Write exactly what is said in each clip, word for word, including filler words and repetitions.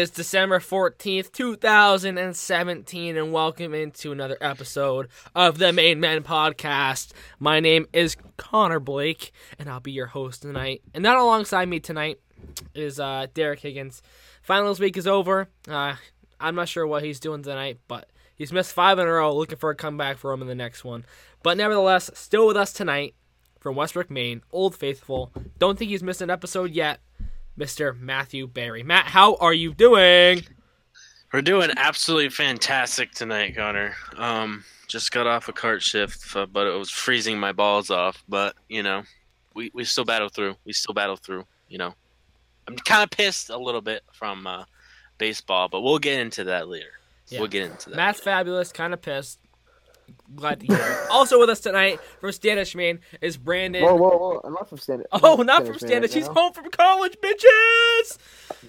is December fourteenth, two thousand seventeen, and welcome into another episode of the Main Men Podcast. My name is Connor Blake, and I'll be your host tonight. And not alongside me tonight is uh, Derek Higgins. Finals week is over. Uh, I'm not sure what he's doing tonight, but he's missed five in a row, looking for a comeback for him in the next one. But nevertheless, still with us tonight from Westbrook, Maine, Old Faithful. Don't think he's missed an episode yet, Mister Matthew Barry. Matt, how are you doing? We're doing absolutely fantastic tonight, Connor. Um, just got off a cart shift, uh, but it was freezing my balls off. But, you know, we, we still battle through. We still battle through, you know. I'm kind of pissed a little bit from uh, baseball, but we'll get into that later. Yeah. We'll get into that. Matt's later. Fabulous, kind of pissed. Glad to hear it. Also with us tonight from Standish, Maine, is Brandin. Whoa, whoa, whoa! I'm not from Standish. Oh, not Standish, from Standish. He's home from college, bitches.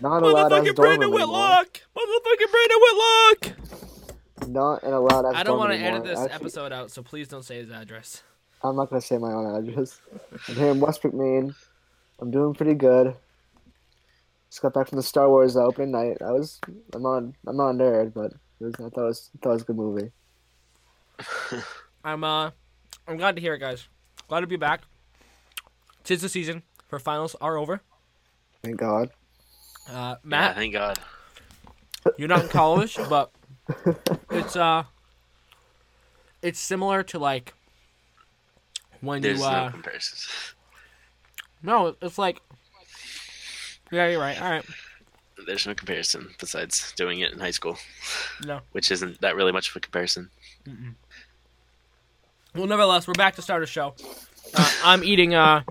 Not allowed. Motherfucking Brandon Whitlock. Motherfucking Brandon Whitlock. Not allowed. I don't want to edit this Actually, episode out, so please don't say his address. I'm not gonna say my own address. I'm here in Westbrook, Maine. I'm doing pretty good. Just got back from the Star Wars opening night. I was. I'm on. I'm not a nerd, but it was, I thought it was. I thought it was a good movie. I'm uh, I'm glad to hear it, guys. Glad to be back. 'Tis the season for finals are over. Thank God. Uh, Matt, yeah, thank God. You're not in college, but it's uh, it's similar to like when There's you uh. No, comparisons. No, it's like. Yeah, you're right. All right. There's no comparison besides doing it in high school. No. Which isn't that really much of a comparison. Mm-mm. Well, nevertheless, we're back to start a show. Uh, I'm eating uh,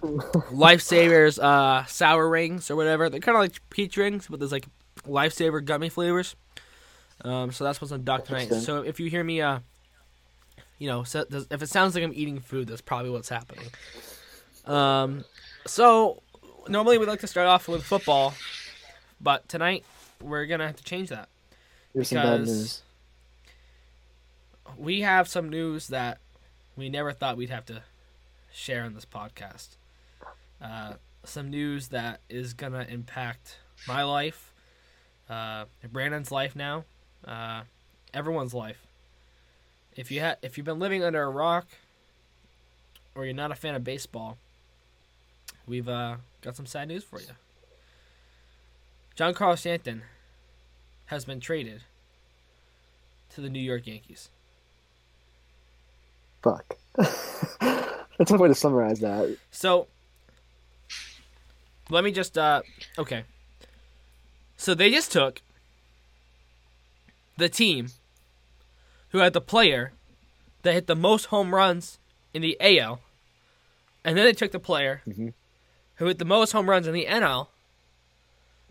Lifesavers uh, sour rings or whatever. They're kind of like peach rings, but there's like Lifesaver gummy flavors. Um, so that's what's on deck tonight. So if you hear me, uh, you know, so if it sounds like I'm eating food, that's probably what's happening. Um, so normally we like to start off with football, but tonight we're gonna have to change that. Here's some bad news. We have some news that we never thought we'd have to share on this podcast. Uh, some news that is going to impact my life, uh, Brandon's life now, uh, everyone's life. If, you ha- if you've been living under a rock or you're not a fan of baseball, we've uh, got some sad news for you. Giancarlo Stanton has been traded to the New York Yankees. Fuck. That's a way to summarize that. So, let me just, uh, okay. So they just took the team who had the player that hit the most home runs in the A L, and then they took the player mm-hmm. who hit the most home runs in the N L,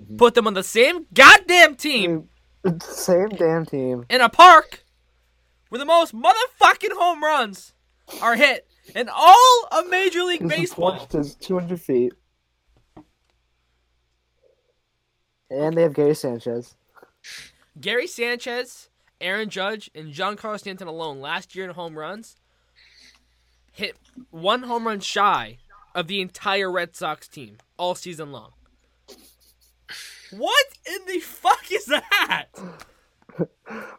mm-hmm. put them on the same goddamn team. Same damn team. In a park where the most motherfucking home runs are hit in all of Major League Baseball. It's two hundred feet. And they have Gary Sanchez. Gary Sanchez, Aaron Judge, and Giancarlo Stanton alone last year in home runs hit one home run shy of the entire Red Sox team all season long. What in the fuck is that?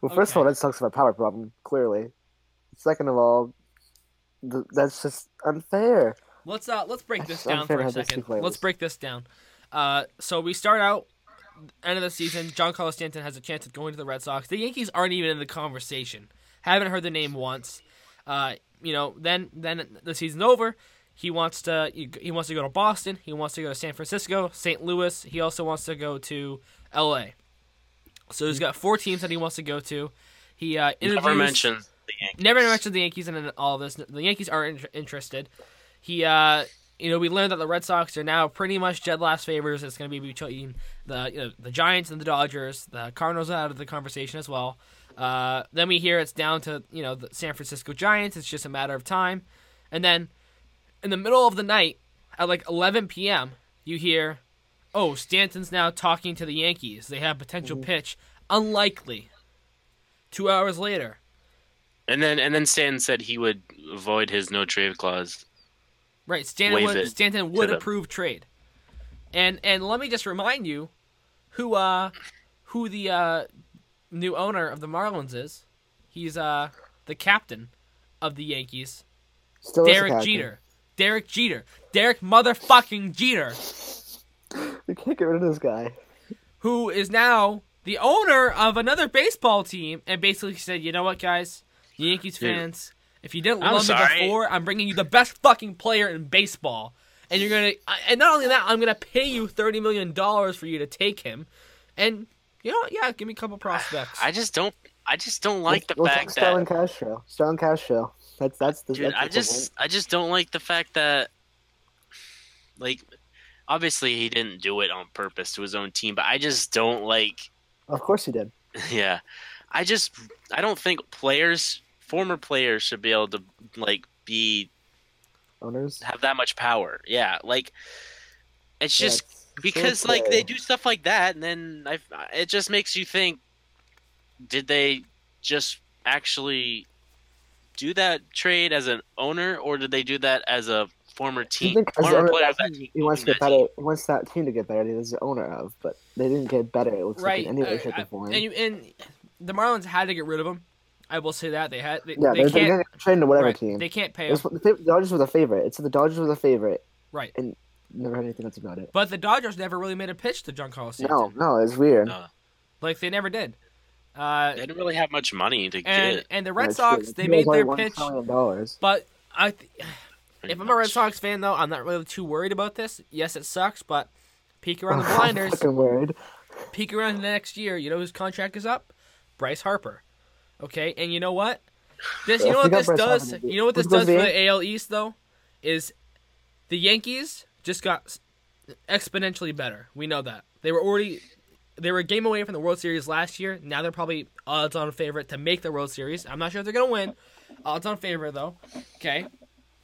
Well, first okay. of all, that sucks about power problem, clearly. Second of all, th- that's just unfair. Let's uh, let's break this down for a second. Let's break this down. Uh, so we start out, end of the season, Giancarlo Stanton has a chance at going to the Red Sox. The Yankees aren't even in the conversation. Haven't heard the name once. Uh, you know, then then the season's over. He wants to he wants to go to Boston. He wants to go to San Francisco, Saint Louis. He also wants to go to L A. So he's got four teams that he wants to go to. He uh, never mentioned the Yankees. Never mentioned the Yankees in all of this. The Yankees aren't in- interested. He, uh, you know, we learned that the Red Sox are now pretty much dead last favors. It's going to be between the you know, the Giants and the Dodgers. The Cardinals are out of the conversation as well. Uh, then we hear it's down to you know the San Francisco Giants. It's just a matter of time, and then. In the middle of the night, at like eleven p.m., you hear, oh, Stanton's now talking to the Yankees. They have potential pitch. Unlikely. Two hours later. And then and then Stanton said he would avoid his no-trade clause. Right, Stanton would, Stanton would approve trade. And and let me just remind you who uh who the uh new owner of the Marlins is. He's uh the captain of the Yankees. Still Derek Jeter. Derek Jeter. Derek motherfucking Jeter. You can't get rid of this guy. Who is now the owner of another baseball team and basically said, you know what, guys? You Yankees fans, dude, if you didn't I'm love sorry. me before, I'm bringing you the best fucking player in baseball. And you're gonna, and not only that, I'm gonna pay you thirty million dollars for you to take him. And, you know what? Yeah, give me a couple prospects. I just don't, I just don't like let's, the let's fact that... Starlin Castro. Starlin Castro. That's, that's the... Dude, that's I, the just, I just don't like the fact that, like... Obviously, he didn't do it on purpose to his own team, but I just don't like... Of course he did. Yeah. I just... I don't think players, former players, should be able to, like, be... Owners? Have that much power. Yeah, like... It's just... Yeah, it's because, like, play. They do stuff like that, and then I, it just makes you think, did they just actually do that trade as an owner, or did they do that as a... Former team, former player of that team. He wants to get better. He wants that team to get better. He was the owner of, but they didn't get better. It looks like in any way, shape, or form. And, you, and the Marlins had to get rid of him. I will say that they had. They, yeah, they they're, can't they're train to whatever right, team. They can't pay him. The Dodgers were the favorite. It's the Dodgers were the favorite. Right. And never heard anything else about it. But the Dodgers never really made a pitch to Giancarlo Stanton. No, no, it's weird. No. Like they never did. Uh, they didn't really have much money to and, get. And the Red yeah, Sox, they made their pitch. But I. Th- If I'm a Red Sox fan, though, I'm not really too worried about this. Yes, it sucks, but peek around the blinders. I'm fucking worried. Peek around the next year. You know whose contract is up? Bryce Harper. Okay, and you know what? This, you know what this does. You know what this does for the A L East, though, is the Yankees just got exponentially better. We know that they were already they were a game away from the World Series last year. Now they're probably odds-on favorite to make the World Series. I'm not sure if they're gonna win. Odds-on favorite, though. Okay.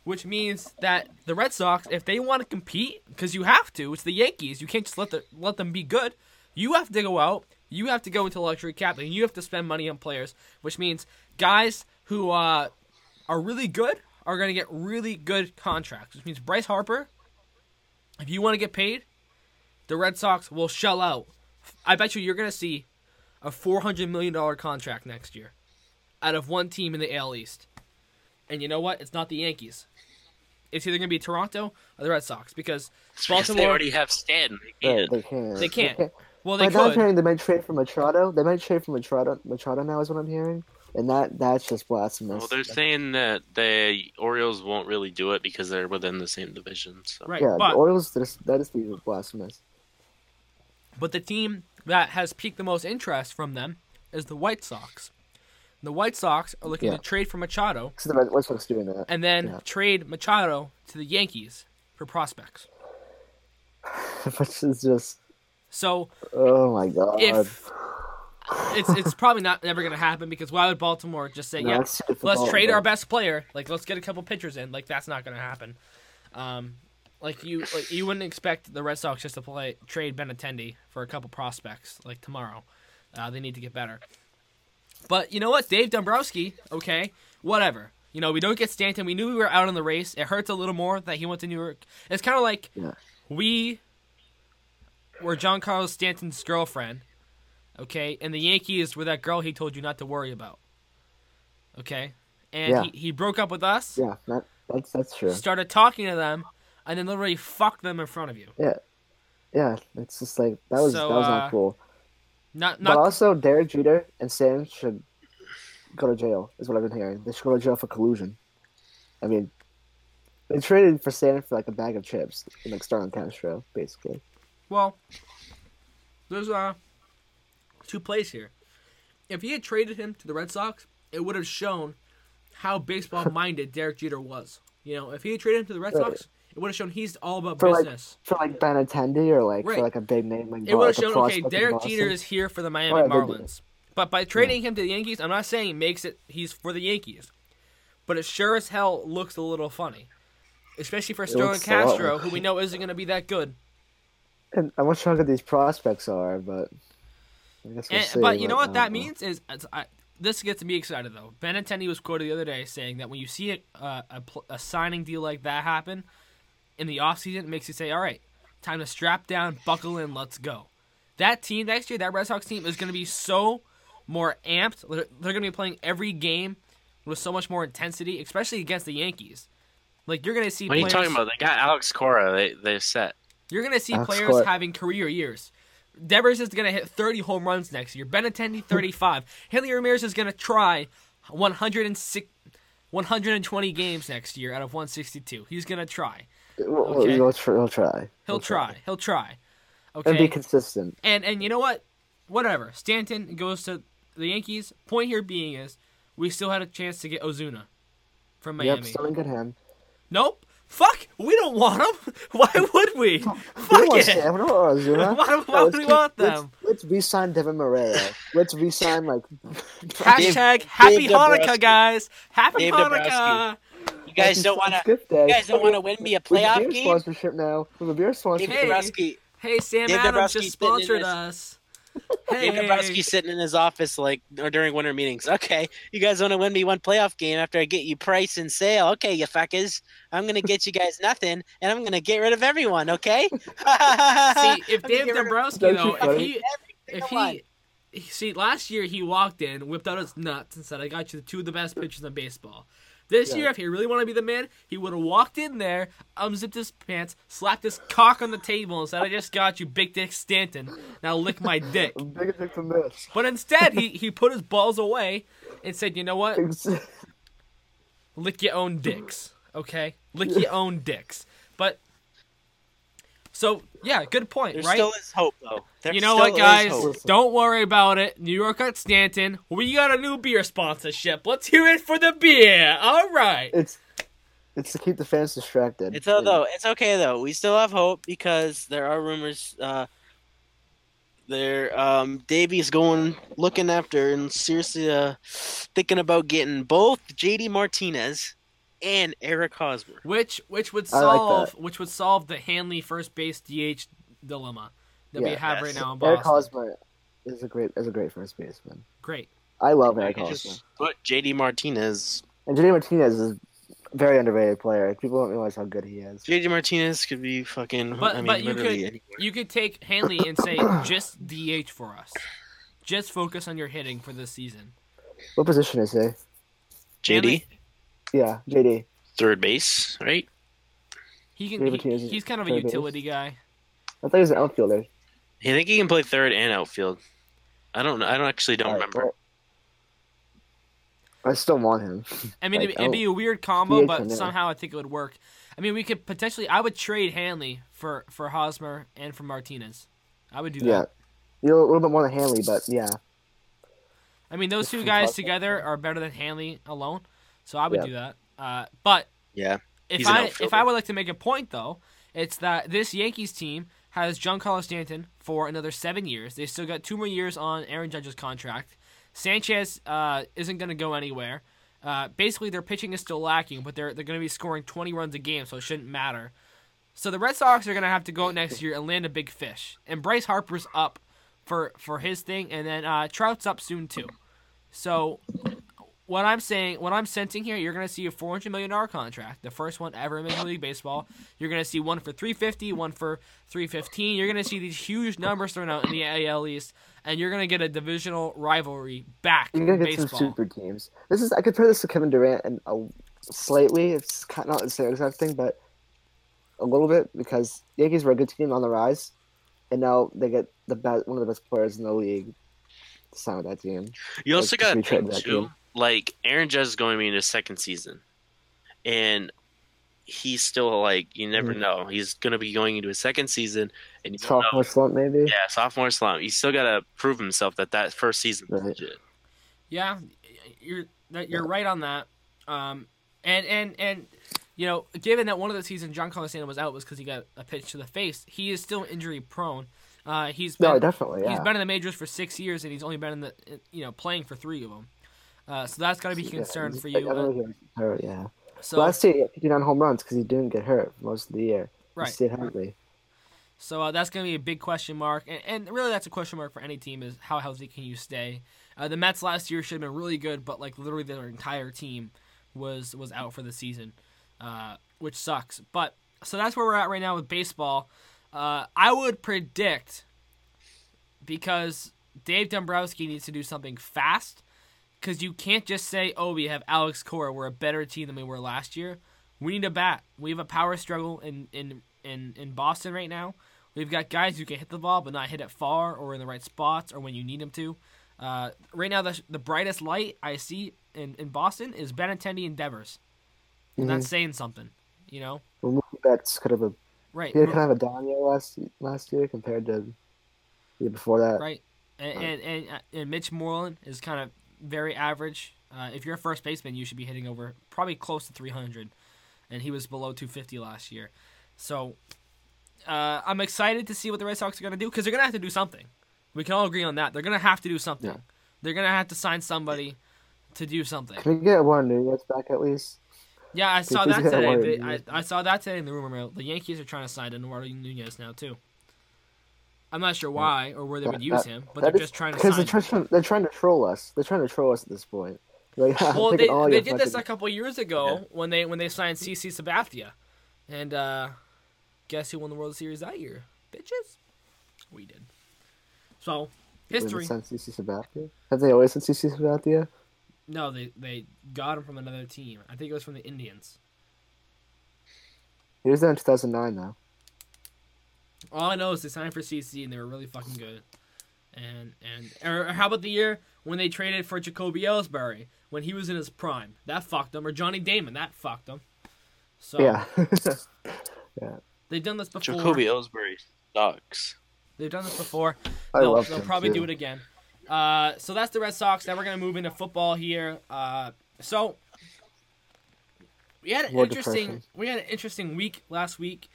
Which means that the Red Sox, if they want to compete, because you have to, it's the Yankees. You can't just let the, let them be good. You have to go out. You have to go into luxury cap, and you have to spend money on players. Which means guys who uh, are really good are going to get really good contracts. Which means Bryce Harper, if you want to get paid, the Red Sox will shell out. I bet you you're going to see a four hundred million dollars contract next year out of one team in the A L East. And you know what? It's not the Yankees. It's either going to be Toronto or the Red Sox because Baltimore they already have Stanton. They, they can't. They can't. Well, they but could. I'm hearing they might trade for Machado. They might trade for Machado. Machado now is what I'm hearing, and that that's just blasphemous. Well, they're saying that the Orioles won't really do it because they're within the same division. So. Right. Yeah, but, the Orioles. That is the blasphemous. But the team that has piqued the most interest from them is the White Sox. The White Sox are looking yeah. to trade for Machado. So the White Sox doing that. And then yeah. trade Machado to the Yankees for prospects. Which is just so. Oh my god! If it's it's probably not never going to happen because why would Baltimore just say no, yeah, let's Baltimore. trade our best player? Like let's get a couple pitchers in. Like that's not going to happen. Um, like you like, you wouldn't expect the Red Sox just to play trade Benintendi for a couple prospects like tomorrow. Uh, they need to get better. But you know what? Dave Dombrowski, okay, whatever. You know, we don't get Stanton. We knew we were out in the race. It hurts a little more that he went to New York. It's kind of like yeah. we were Giancarlo Stanton's girlfriend, okay, and the Yankees were that girl he told you not to worry about, okay? And yeah. he, he broke up with us. Yeah, that, that's, that's true. Started talking to them, and then literally fucked them in front of you. Yeah. Yeah, it's just like, that was, so, that was not uh, cool. Not, not... But also, Derek Jeter and Stanton should go to jail, is what I've been hearing. They should go to jail for collusion. I mean, they traded for Stanton for like a bag of chips, like Starlin Castro, basically. Well, there's uh, two plays here. If he had traded him to the Red Sox, it would have shown how baseball-minded Derek Jeter was. You know, if he had traded him to the Red right. Sox... It would have shown he's all about for business. Like, for like Benintendi or like right. for like a big name. Like it would have like shown, okay, Derek Jeter is here for the Miami right, Marlins. But by trading yeah. him to the Yankees, I'm not saying it makes it he's for the Yankees. But it sure as hell looks a little funny. Especially for Starlin Castro, so who we know isn't going to be that good. And I'm not sure how good these prospects are, but I guess we'll and, see. But you know what now. that means is... I, This gets me excited, though. Benintendi was quoted the other day saying that when you see a, uh, a, a signing deal like that happen... in the offseason, it makes you say, all right, time to strap down, buckle in, let's go. That team next year, that Red Sox team, is going to be so more amped. They're going to be playing every game with so much more intensity, especially against the Yankees. Like, you're going to see what players... What are you talking about? They got Alex Cora. They, they're set. You're going to see Alex players Cora. having career years. Devers is going to hit thirty home runs next year. Benintendi, thirty-five. Hanley Ramirez is going to try one hundred six, one hundred twenty games next year out of one sixty-two. He's going to try. Okay. He'll, try. He'll try. He'll try. He'll try. Okay. And be consistent. And and you know what? Whatever. Stanton goes to the Yankees. Point here being is we still had a chance to get Ozuna from Miami. Yep, still in good hand. Nope. Fuck. We don't want him. Why would we? Fuck it. Stanton, we don't want Ozuna. why why no, would we want them? Let's, let's re-sign Devin Moreira. Let's re-sign like. Hashtag Dave, Happy Dave Hanukkah, guys. Happy Dave Hanukkah. Dombrowski. You guys, don't wanna, you guys don't want to win me a playoff game? We have a beer sponsorship now. We have a beer sponsorship. Hey, hey Sam Dave Adams Dombrowski just sponsored us. Hey. Dave Dombrowski sitting in his office like or during winter meetings. Okay, you guys want to win me one playoff game after I get you Price and Sale. Okay, you fuckers. I'm going to get you guys nothing, and I'm going to get rid of everyone, okay? See, if Dave Dombrowski, of- though, if he, if he – see, last year he walked in, whipped out his nuts, and said, I got you two of the best pitchers in baseball. This yeah. year, if he really wanted to be the man, he would have walked in there, unzipped his pants, slapped his cock on the table, and said, I just got you, Big Dick Stanton. Now lick my dick. Bigger dick than this. But instead, he, he put his balls away and said, you know what? Lick your own dicks, okay? Lick yeah. your own dicks. But, so, yeah, good point, there right? There still is hope, though. There you know what, guys? Don't worry about it. New York at Stanton. We got a new beer sponsorship. Let's hear it for the beer. All right. It's it's to keep the fans distracted. It's, though, it's okay, though. We still have hope because there are rumors uh, there. Um, Davey's going, looking after, and seriously uh, thinking about getting both J D. Martinez and Eric Hosmer. Which which would solve like which would solve the Hanley first base D H dilemma that yeah, we have yes. right now in Boston. Eric Hosmer is a great is a great first baseman. Great. I love Eric I Hosmer. Just put J D Martinez. And J D Martinez is a very underrated player. People don't realize how good he is. J D Martinez could be fucking But I mean, but you could anywhere. you could take Hanley and say just D H for us. Just focus on your hitting for this season. What position is he? J D? Yeah, J D. Third base, right? He can. He, he's kind of a utility base. guy. I thought he was an outfielder. I think he can play third and outfield. I don't know. I don't actually don't right, remember. Well, I still want him. I mean, like, it'd, it'd be a weird combo, but somehow I think it would work. I mean, we could potentially. I would trade Hanley for, for Hosmer and for Martinez. I would do that. Yeah, you're a little bit more than Hanley, but yeah. I mean, those it's two guys together are better than Hanley alone. So I would yep. do that. Uh, but yeah. if I if I would like to make a point, though, it's that this Yankees team has Giancarlo Stanton for another seven years. They still got two more years on Aaron Judge's contract. Sanchez uh, isn't going to go anywhere. Uh, basically, their pitching is still lacking, but they're, they're going to be scoring twenty runs a game, so it shouldn't matter. So the Red Sox are going to have to go out next year and land a big fish. And Bryce Harper's up for, for his thing, and then uh, Trout's up soon, too. So... What I'm saying, what I'm sensing here, you're going to see a four hundred million dollars contract, the first one ever in Major League Baseball. You're going to see one for three hundred fifty dollars, one for three hundred fifteen dollars. You're going to see these huge numbers thrown out in the A L East, and you're going to get a divisional rivalry back in baseball. You're going to get some super teams. This is I compare this to Kevin Durant and a, slightly. It's not the same exact thing, but a little bit because the Yankees were a good team on the rise, and now they get the best, one of the best players in the league to sign with that team. You also like, got to think, too. Like, Aaron Judge is going to be in his second season, and he's still, like, you never mm. know. He's going to be going into his second season. And you sophomore know. slump, maybe? Yeah, sophomore slump. He's still got to prove himself that that first season is right. legit. Yeah, you're, you're yeah. right on that. Um, and, and, and, you know, given that one of the seasons Giancarlo Stanton was out was because he got a pitch to the face, he is still injury-prone. Uh, he's been, no, definitely, yeah. He's been in the majors for six years, and he's only been in the, you know, playing for three of them. Uh, so that's got to be concerned yeah, for you. Like, hurt, yeah. So last year he had fifty-nine home runs because he didn't get hurt most of the year. Right. He stayed healthy. So uh, that's going to be a big question mark, and, and really that's a question mark for any team is how healthy can you stay? Uh, the Mets last year should have been really good, but like literally their entire team was was out for the season, uh, which sucks. But so that's where we're at right now with baseball. Uh, I would predict because Dave Dombrowski needs to do something fast, because you can't just say, oh, we have Alex Cora, we're a better team than we were last year. We need a bat. We have a power struggle in, in, in, in Boston right now. We've got guys who can hit the ball but not hit it far or in the right spots or when you need them to. Uh, right now, the, the brightest light I see in, in Boston is Benintendi and Devers. Mm-hmm. That's saying something, you know? Well, that's kind of a right. He had kind of a down year last last year compared to the year before that. Right, and, um, and and and Mitch Moreland is kind of very average. Uh, if you're a first baseman, you should be hitting over probably close to three hundred, and he was below two fifty last year. So uh, I'm excited to see what the Red Sox are going to do, because they're going to have to do something. We can all agree on that. They're going to have to do something. Yeah. They're going to have to sign somebody to do something. Can we get one Nunez back at least? Yeah, I saw that today. They, I, I saw that today in the rumor mill. The Yankees are trying to sign Eduardo Nunez now, too. I'm not sure why or where they would that, use that, him, but they're is, just trying to sign they're him. Because they're trying to troll us. They're trying to troll us at this point. Like, well, they, they did fucking... this a couple years ago yeah. when they when they signed C C Sabathia. And uh, guess who won the World Series that year? Bitches? We did. So, history. Have they C C Sabathia? Have they always sent C C Sabathia? No, they, they got him from another team. I think it was from the Indians. He was there in two thousand nine, though. All I know is they signed for C C, and they were really fucking good. And and or how about the year when they traded for Jacoby Ellsbury, when he was in his prime? That fucked them. Or Johnny Damon, that fucked them. So, yeah. yeah. They've done this before. Jacoby Ellsbury sucks. They've done this before. I they'll love they'll him probably too. do it again. Uh, so that's the Red Sox. Now we're going to move into football here. Uh, so we had an More interesting depression. we had an interesting week last week.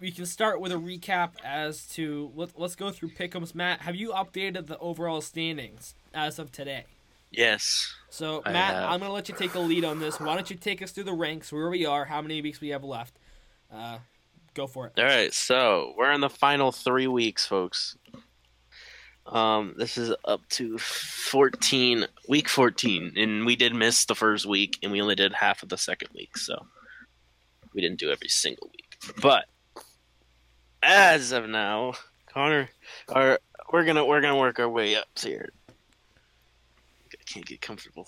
We can start with a recap as to let, let's go through pick'ems. Matt, have you updated the overall standings as of today? Yes. So Matt, I'm going to let you take the lead on this. Why don't you take us through the ranks, where we are, how many weeks we have left? Uh, go for it. All right. So we're in the final three weeks, folks. Um, this is up to fourteen, week fourteen, and we did miss the first week, and we only did half of the second week, so we didn't do every single week. But as of now, Connor, our, we're gonna we're gonna work our way up here. I can't get comfortable.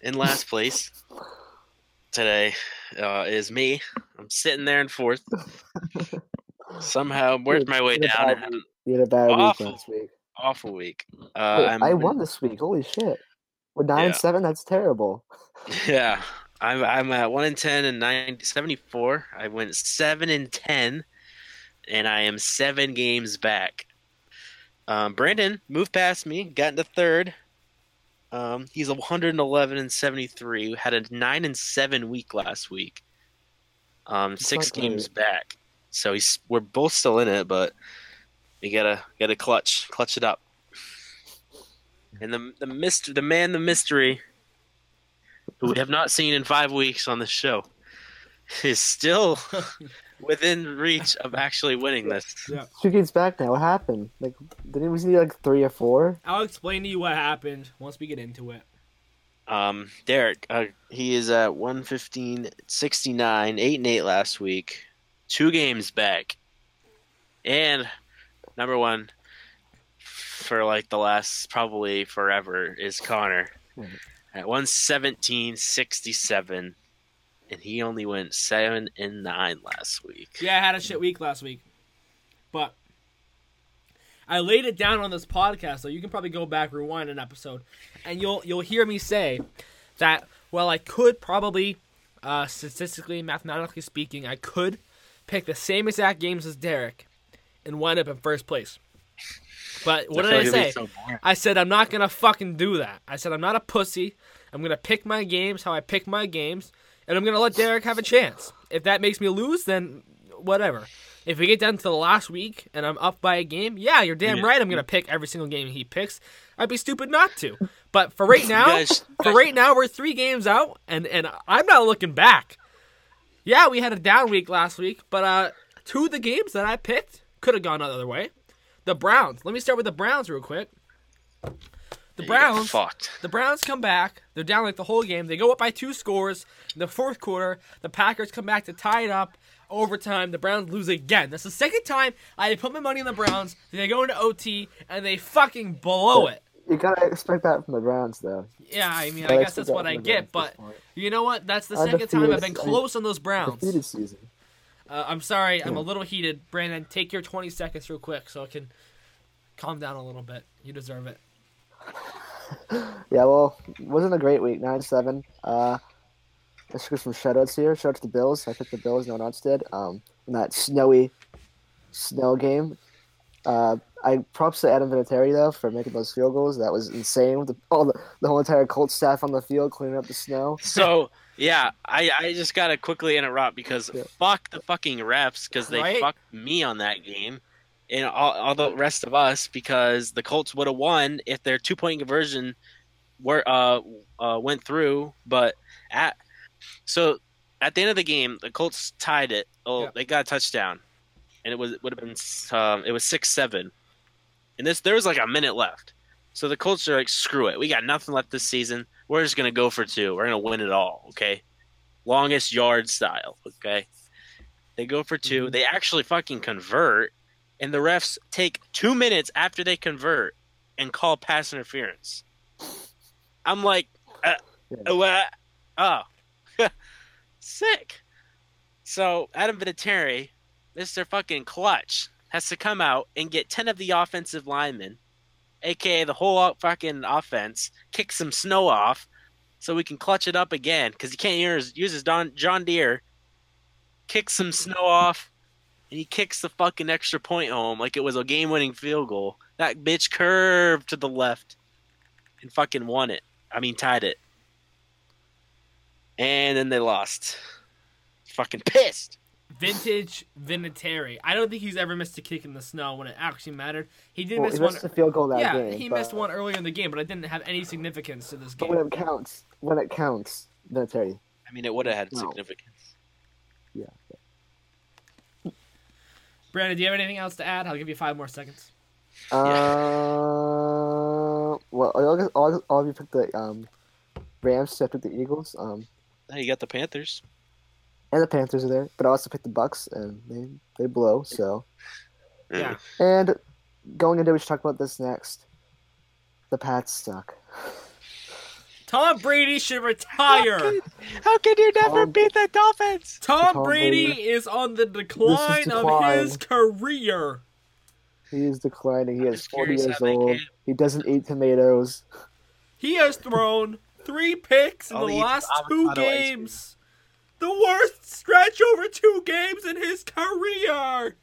In last place today uh, is me. I'm sitting there in fourth. Somehow worked my way down. And I'm, You had a bad awful, week last week. Awful week. Uh, Wait, I won this week. Holy shit! With nine yeah. and seven, that's terrible. Yeah, I'm I'm at one and ten and nine seventy four. I went seven and ten, and I am seven games back. Um, Brandin moved past me, got into third. Um, he's a hundred and eleven and seventy three. Had a nine and seven week last week. Um, that's six games great. back. So he's we're both still in it, but. You gotta gotta clutch, clutch it up. And the the mystery, the man, the mystery, who we have not seen in five weeks on the show, is still within reach of actually winning this. Yeah. Two games back now. What happened? Like, didn't we see like three or four? I'll explain to you what happened once we get into it. Um, Derek, uh, he is at one fifteen sixty nine, eight and eight last week, two games back, and. Number one for like the last probably forever is Connor at one seventeen sixty-seven, and he only went seven and nine last week. Yeah, I had a shit week last week, but I laid it down on this podcast, so you can probably go back, rewind an episode, and you'll you'll hear me say that. Well, I could probably, uh, statistically, mathematically speaking, I could pick the same exact games as Derek and wind up in first place. But what did I say? So I said, I'm not going to fucking do that. I said, I'm not a pussy. I'm going to pick my games how I pick my games, and I'm going to let Derek have a chance. If that makes me lose, then whatever. If we get down to the last week and I'm up by a game, yeah, you're damn yeah. right I'm going to pick every single game he picks. I'd be stupid not to. But for right now, guys, for right now, we're three games out, and, and I'm not looking back. Yeah, we had a down week last week, but uh, two of the games that I picked could have gone another way. The Browns. Let me start with the Browns real quick. The Browns, fucked. The Browns come back. They're down like the whole game. They go up by two scores in the fourth quarter. The Packers come back to tie it up. Overtime, the Browns lose again. That's the second time I had put my money on the Browns. They go into O T, and they fucking blow it. You gotta expect that from the Browns, though. Yeah, I mean, I, I guess that's what I get, but you know what? That's the second time I've been close on those Browns. Defeated season. Uh, I'm sorry, yeah. I'm a little heated. Brandon, take your twenty seconds real quick so I can calm down a little bit. You deserve it. Yeah, well, wasn't a great week, nine seven. Uh, let's go some shout-outs here. Shout-out to the Bills. I took the Bills, no one else did. Um, in that snowy snow game. Uh, I props to Adam Vinatieri, though, for making those field goals. That was insane. With the, all the, the whole entire Colts staff on the field cleaning up the snow. So, yeah, I, I just got to quickly interrupt because yeah. fuck the fucking refs because they right? fucked me on that game. And all, all the rest of us, because the Colts would have won if their two-point conversion were uh, uh, went through. But at so at the end of the game, the Colts tied it. Oh, yeah. They got a touchdown, and it was it would have been um, it was six seven. And this there was like a minute left, so the Colts are like, screw it, we got nothing left this season. We're just gonna go for two. We're gonna win it all. Okay, longest yard style. Okay, they go for two. Mm-hmm. They actually fucking convert. And the refs take two minutes after they convert and call pass interference. I'm like, uh, yeah. uh, oh, sick. So Adam Vinatieri, Mister Fucking Clutch, has to come out and get ten of the offensive linemen, a k a the whole fucking offense, kick some snow off so we can clutch it up again because he can't use, use his Don, John Deere, kick some snow off. And he kicks the fucking extra point home like it was a game-winning field goal. That bitch curved to the left and fucking won it. I mean, tied it. And then they lost. Fucking pissed. Vintage Vinatieri. I don't think he's ever missed a kick in the snow when it actually mattered. He did well, miss he missed one. A field goal that yeah, game, he but... missed one earlier in the game, but it didn't have any significance to this game. But when it counts, when it counts, Vinatieri. I mean, it would have had no. significance. Yeah. Brandon, do you have anything else to add? I'll give you five more seconds. Uh, well, all, all, all of you picked the um, Rams, so I picked the Eagles. Um, now you got the Panthers. And the Panthers are there, but I also picked the Bucks, and they, they blow, so. Yeah. And going into, we should talk about this next. The Pats suck. Tom Brady should retire. How can, how can you never Tom, beat the Dolphins? Tom, Tom Brady, Brady is on the decline, decline of his career. He is declining. He is forty years old. He doesn't eat tomatoes. He has thrown three picks in I'll the last two games. The worst stretch over two games in his career.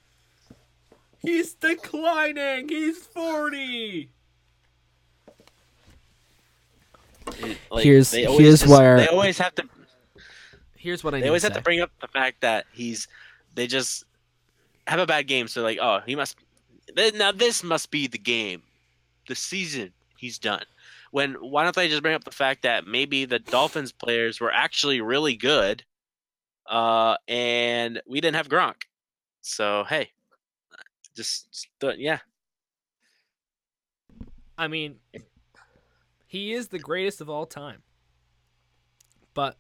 He's declining. He's forty. Like, here's here's just, where they always have to. Here's what I. They always to have say. to bring up the fact that he's. They just have a bad game, so like, oh, he must. Now this must be the game, the season he's done. When why don't they just bring up the fact that maybe the Dolphins players were actually really good, uh, and we didn't have Gronk, so hey, just yeah. I mean. He is the greatest of all time. But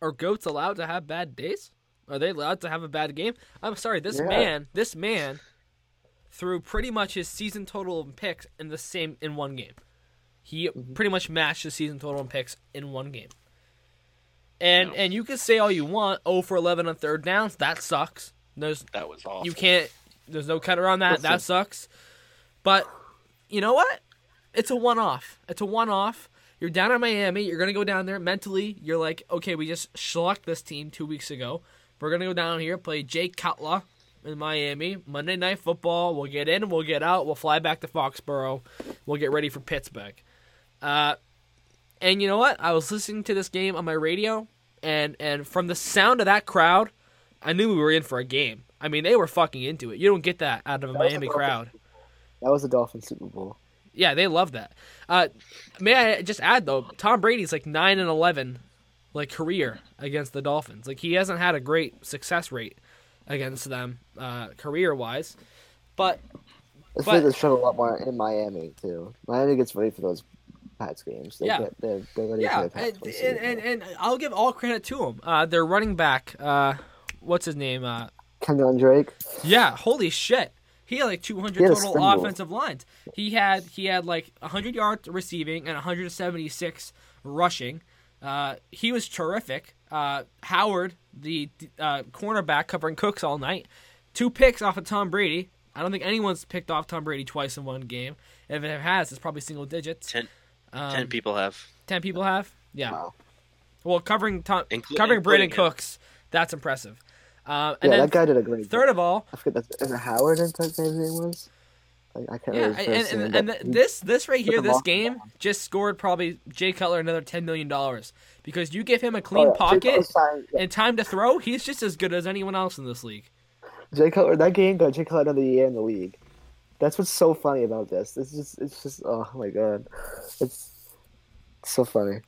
are goats allowed to have bad days? Are they allowed to have a bad game? I'm sorry, this yeah. man, this man threw pretty much his season total in picks in the same in one game. He pretty much matched his season total in picks in one game. And no. and you can say all you want, oh for eleven on third downs, that sucks. There's, that was awful. You can't there's no cutter on that. Listen. That sucks. But you know what? It's a one-off. It's a one-off. You're down in Miami. You're going to go down there. Mentally, you're like, okay, we just schlucked this team two weeks ago. We're going to go down here, play Jay Cutler in Miami. Monday Night Football. We'll get in. We'll get out. We'll fly back to Foxborough. We'll get ready for Pittsburgh. Uh, and you know what? I was listening to this game on my radio, and, and from the sound of that crowd, I knew we were in for a game. I mean, they were fucking into it. You don't get that out of a that Miami crowd. That was the Dolphins Super Bowl. Yeah, they love that. Uh, may I just add though, Tom Brady's like nine and eleven, like career against the Dolphins. Like he hasn't had a great success rate against them, uh, career wise. But I think they struggle a lot more in Miami too. Miami gets ready for those Pats games. They yeah, get, they're, they're ready yeah. for the Pats. Yeah, and, and, and, and I'll give all credit to him. Uh, their running back, uh, what's his name? Uh, Kenyon Drake. Yeah, holy shit. He had like two hundred total offensive lines. He had he had like one hundred yards receiving and one hundred seventy-six rushing. Uh, he was terrific. Uh, Howard, the uh, cornerback, covering Cooks all night. Two picks off of Tom Brady. I don't think anyone's picked off Tom Brady twice in one game. If it has, it's probably single digits. Ten, um, ten people have. Ten people have? Yeah. Wow. Well, covering Tom, Inclu- covering Brandin Cooks, that's impressive. Uh, and yeah, that guy did a great. Third job. Of all, I forget that's Howard. I think his name was. I, I can't yeah, remember. Yeah, and, and, and the, this this right here, this game down. Just scored probably Jay Cutler another ten million dollars because you give him a clean oh, yeah. pocket signed, yeah. and time to throw. He's just as good as anyone else in this league. Jay Cutler, that game got Jay Cutler another year in the league. That's what's so funny about this. It's just, it's just, oh my god, it's so funny.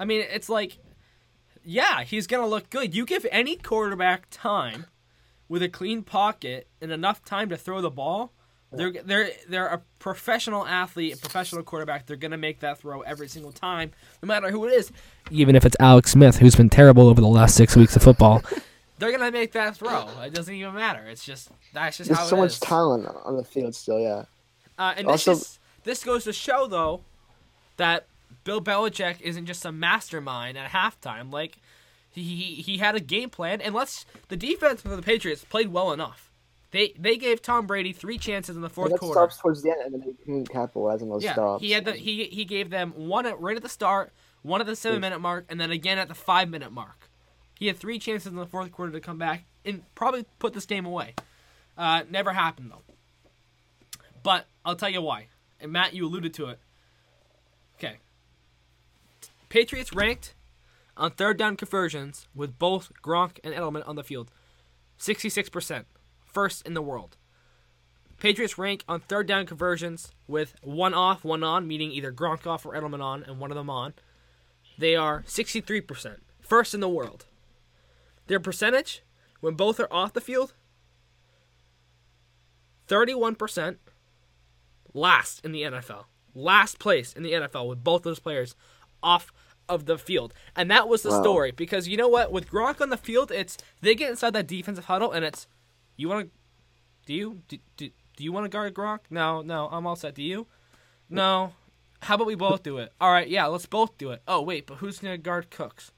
I mean, it's like. Yeah, he's going to look good. You give any quarterback time with a clean pocket and enough time to throw the ball, they're they're they're a professional athlete, a professional quarterback. They're going to make that throw every single time, no matter who it is. Even if it's Alex Smith, who's been terrible over the last six weeks of football. They're going to make that throw. It doesn't even matter. It's just that's just There's how it so is. There's so much talent on the field still, yeah. Uh, and also, this, is, this goes to show, though, that Bill Belichick isn't just a mastermind at halftime. Like, he, he he had a game plan, and let's the defense for the Patriots played well enough. They they gave Tom Brady three chances in the fourth and quarter. Stops towards the end, and then he couldn't capitalize on those yeah, stops. he had the, he he gave them one at, right at the start, one at the seven minute mark, and then again at the five minute mark. He had three chances in the fourth quarter to come back and probably put this game away. Uh, never happened though. But I'll tell you why. And Matt, you alluded to it. Okay. Patriots ranked on third down conversions with both Gronk and Edelman on the field. sixty-six percent. First in the world. Patriots rank on third down conversions with one off, one on, meaning either Gronk off or Edelman on and one of them on. They are sixty-three percent. First in the world. Their percentage when both are off the field, thirty-one percent. Last in the N F L. Last place in the N F L with both those players off of the field. And that was the wow. story. Because you know what? With Gronk on the field, it's they get inside that defensive huddle and it's, you want to, do you? Do, do, do you want to guard Gronk? No, no, I'm all set. Do you? No. How about we both do it? All right, yeah, let's both do it. Oh, wait, but who's going to guard Cooks?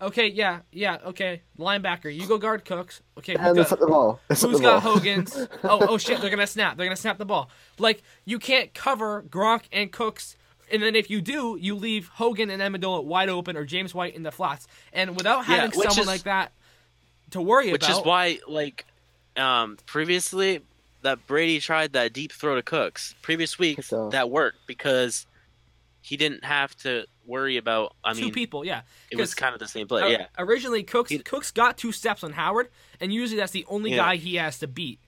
Okay, yeah, yeah, okay. Linebacker, you go guard Cooks. Okay, who got, the ball. who's the got ball. Hogan's? oh, oh, shit, they're going to snap. They're going to snap the ball. Like, you can't cover Gronk and Cooks. And then if you do, you leave Hogan and Amendola wide open or James White in the flats. And without having yeah, someone is, like that to worry which about. Which is why, like, um, previously, that Brady tried that deep throw to Cooks. Previous week, so. that worked because he didn't have to worry about, I two mean. Two people, yeah. It was kind of the same play, uh, yeah. Originally, Cooks he, Cooks got two steps on Howard, and usually that's the only yeah. guy he has to beat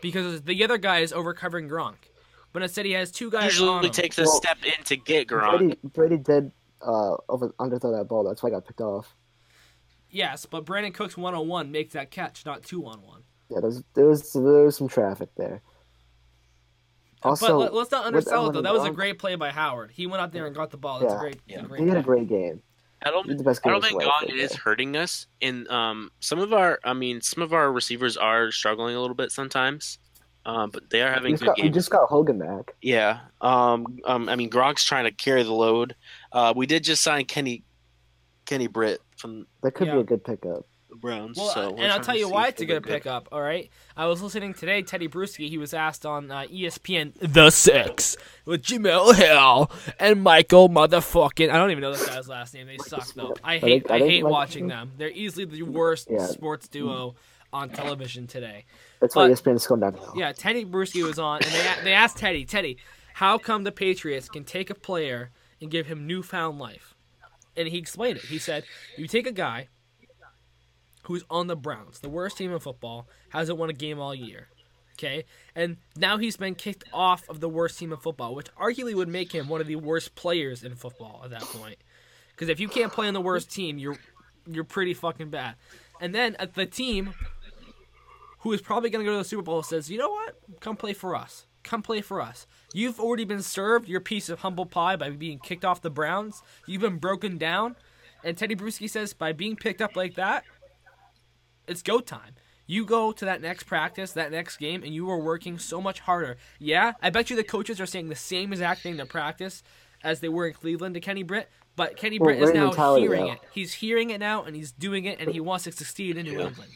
because the other guy is overcovering Gronk. But instead, he has two guys. Usually, on him. takes a well, step in to get Gronk. Brady, Brady did uh, over underthrow that ball. That's why I got picked off. Yes, but Brandin Cooks one on one makes that catch, not two on one. Yeah, there's there was there was some traffic there. Also, but let's not undersell it though. That was a great play by Howard. He went out there and got the ball. That's yeah, a great. Yeah. A great he had play. a great game. I don't. The best game I don't think God it is hurting us. And um, some of our, I mean, some of our receivers are struggling a little bit sometimes. Um, but they are having good got, games. We just got Hogan back. Yeah. Um, um. I mean, Gronk's trying to carry the load. Uh, we did just sign Kenny, Kenny Britt from. That could yeah. be a good pickup. The Browns. Well, so and I'll tell you why it's a good pickup. All right. I was listening today. Teddy Bruschi. He was asked on uh, E S P N The Six with Jamel Hill and Michael Motherfucking. I don't even know this guy's last name. They suck though. I hate. I hate watching them. They're easily the worst yeah. sports duo on television today. That's why E S P N is going down. Yeah, Teddy Bruschi was on, and they they asked Teddy, Teddy, how come the Patriots can take a player and give him newfound life? And he explained it. He said, you take a guy who's on the Browns, the worst team in football, hasn't won a game all year, okay? And now he's been kicked off of the worst team in football, which arguably would make him one of the worst players in football at that point. Because if you can't play on the worst team, you're you're pretty fucking bad. And then at the team who is probably going to go to the Super Bowl, says, you know what? Come play for us. come play for us. You've already been served your piece of humble pie by being kicked off the Browns. You've been broken down. And Teddy Bruschi says by being picked up like that, it's go time. You go to that next practice, that next game, and you are working so much harder. Yeah, I bet you the coaches are saying the same exact thing to practice as they were in Cleveland to Kenny Britt, but Kenny well, Britt is now hearing now. it. He's hearing it now, and he's doing it, and he wants to succeed in New yeah. England.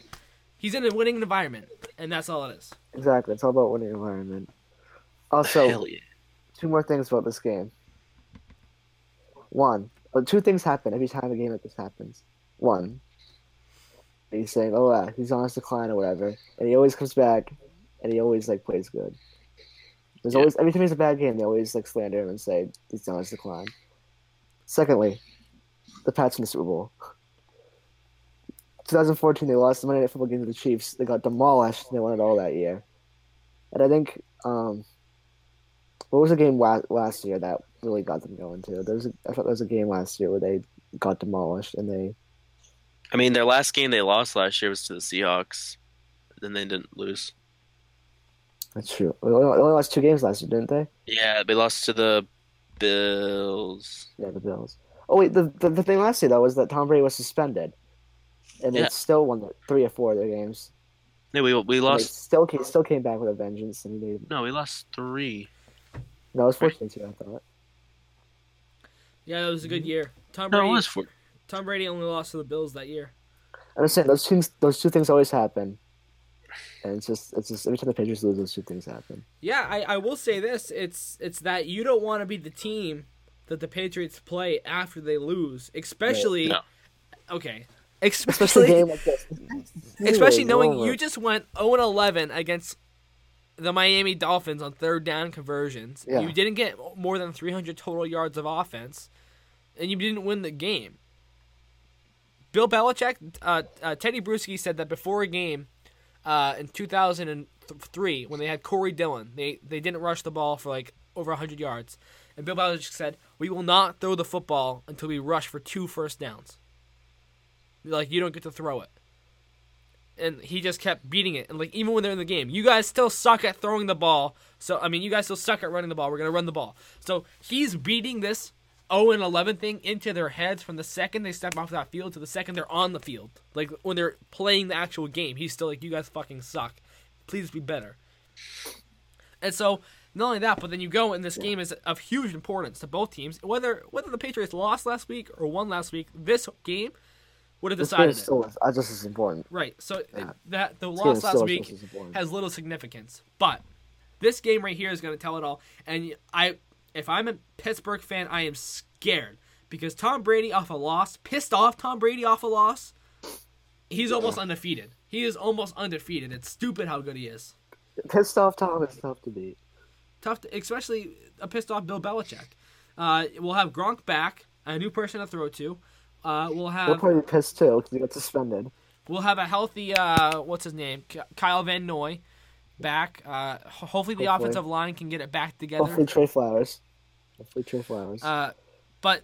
He's in a winning environment, and that's all it is. Exactly. It's all about winning environment. Also, Hell yeah. two more things about this game. One, well, two things happen every time a game like this happens. One, he's saying, oh, yeah, he's on his decline or whatever. And he always comes back, and he always, like, plays good. There's yeah. always, every time he's a bad game, they always, like, slander him and say he's on his decline. Secondly, the Pats in the Super Bowl. twenty fourteen, they lost the Monday Night Football game to the Chiefs. They got demolished, and they won it all that year. And I think, um, what was the game la- last year that really got them going, too? There was a, I thought there was a game last year where they got demolished, and they... I mean, their last game they lost last year was to the Seahawks. But then they didn't lose. That's true. They only lost two games last year, didn't they? Yeah, they lost to the Bills. Yeah, the Bills. Oh, wait, the the, the thing last year, though, was that Tom Brady was suspended. And yeah. they still won three or four of their games. No, we we lost. Still came, still came back with a vengeance. And they, no, we lost three. No, it was fourteen two, I thought. Yeah, it was a good year. Tom Brady. No, it was fourteen. Tom Brady only lost to the Bills that year. I understand those things. Those two things always happen, and it's just it's just every time the Patriots lose, those two things happen. Yeah, I, I will say this: it's it's that you don't want to be the team that the Patriots play after they lose, especially. No. Okay. Especially, game like this. especially knowing over. you just went oh and eleven against the Miami Dolphins on third down conversions. Yeah. You didn't get more than three hundred total yards of offense, and you didn't win the game. Bill Belichick, uh, uh, Teddy Bruschi said that before a game uh, in two thousand three, when they had Corey Dillon, they, they didn't rush the ball for like over one hundred yards. And Bill Belichick said, we will not throw the football until we rush for two first downs. Like, you don't get to throw it. And he just kept beating it. And, like, even when they're in the game, you guys still suck at throwing the ball. So, I mean, you guys still suck at running the ball. We're going to run the ball. So he's beating this oh and eleven thing into their heads from the second they step off that field to the second they're on the field. Like, when they're playing the actual game, he's still like, you guys fucking suck. Please be better. And so, not only that, but then you go, and this game is of huge importance to both teams. Whether whether the Patriots lost last week or won last week, this game would have decided it. Still, I just is important. Right, so yeah. that the this loss last still, week has little significance. But this game right here is going to tell it all. And I... If I'm a Pittsburgh fan, I am scared because Tom Brady off a loss, pissed off Tom Brady off a loss, he's almost undefeated. He is almost undefeated. It's stupid how good he is. Pissed off Tom is tough to beat. Tough, to, especially a pissed off Bill Belichick. Uh, we'll have Gronk back, a new person to throw to. Uh, we'll have. We'll probably be pissed too because he got suspended. We'll have a healthy, uh, what's his name, Kyle Van Noy back. Uh, hopefully the hopefully. offensive line can get it back together. Hopefully Trey Flowers. Hopefully Trey Flowers. Uh, but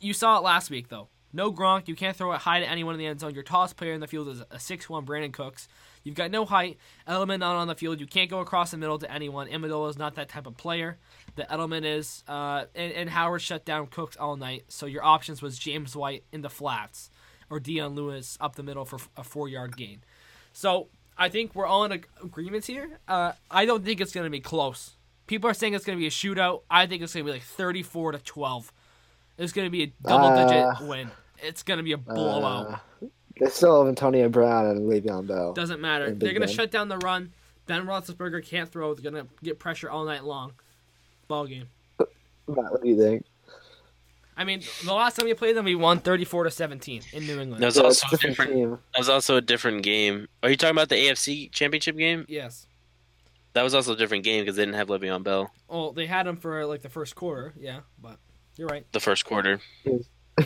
you saw it last week, though. No Gronk. You can't throw it high to anyone in the end zone. Your tallest player in the field is a six one Brandin Cooks. You've got no height. Edelman not on the field. You can't go across the middle to anyone. Amendola is not that type of player. The Edelman is. Uh, and, and Howard shut down Cooks all night. So your options was James White in the flats or Dion Lewis up the middle for a four-yard gain. So I think we're all in ag- agreements here. Uh, I don't think it's going to be close. People are saying it's going to be a shootout. I think it's going to be like thirty-four to twelve. It's going to be a double-digit uh, win. It's going to be a blowout. Uh, they still have Antonio Brown and Le'Veon Bell. Doesn't matter. They're going to shut down the run. Ben Roethlisberger can't throw. They're going to get pressure all night long. Ball game. What do you think? I mean, the last time we played them, we won thirty-four to seventeen in New England. That was, yeah, also, a different, different that was also a different game. Are you talking about the A F C Championship game? Yes. That was also a different game because they didn't have Le'Veon Bell. Well, they had him for like the first quarter, yeah, but you're right. The first quarter. That's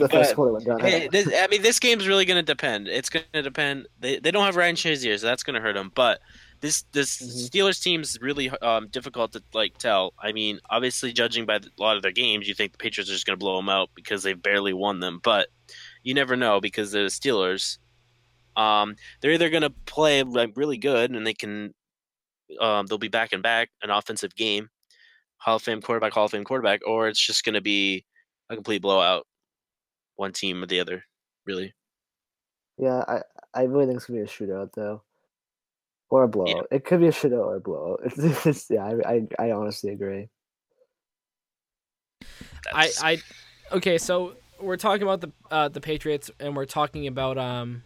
the first but, quarter. Hey, this, I mean, this game's really going to depend. It's going to depend. They they don't have Ryan Shazier, so that's going to hurt them. But this this mm-hmm. Steelers team's really um, difficult to like tell. I mean, obviously, judging by the, a lot of their games, you think the Patriots are just going to blow them out because they barely won them. But you never know because the Steelers. Um, they're either going to play like really good and they can um, they'll be back and back, an offensive game, Hall of Fame quarterback, Hall of Fame quarterback, or it's just going to be a complete blowout, one team or the other, really. Yeah, I, I really think it's going to be a shootout, though. Or a blowout. Yeah. It could be a shootout or a blowout. It's, it's, yeah, I, I I honestly agree. I, I okay, so we're talking about the uh, the Patriots, and we're talking about um,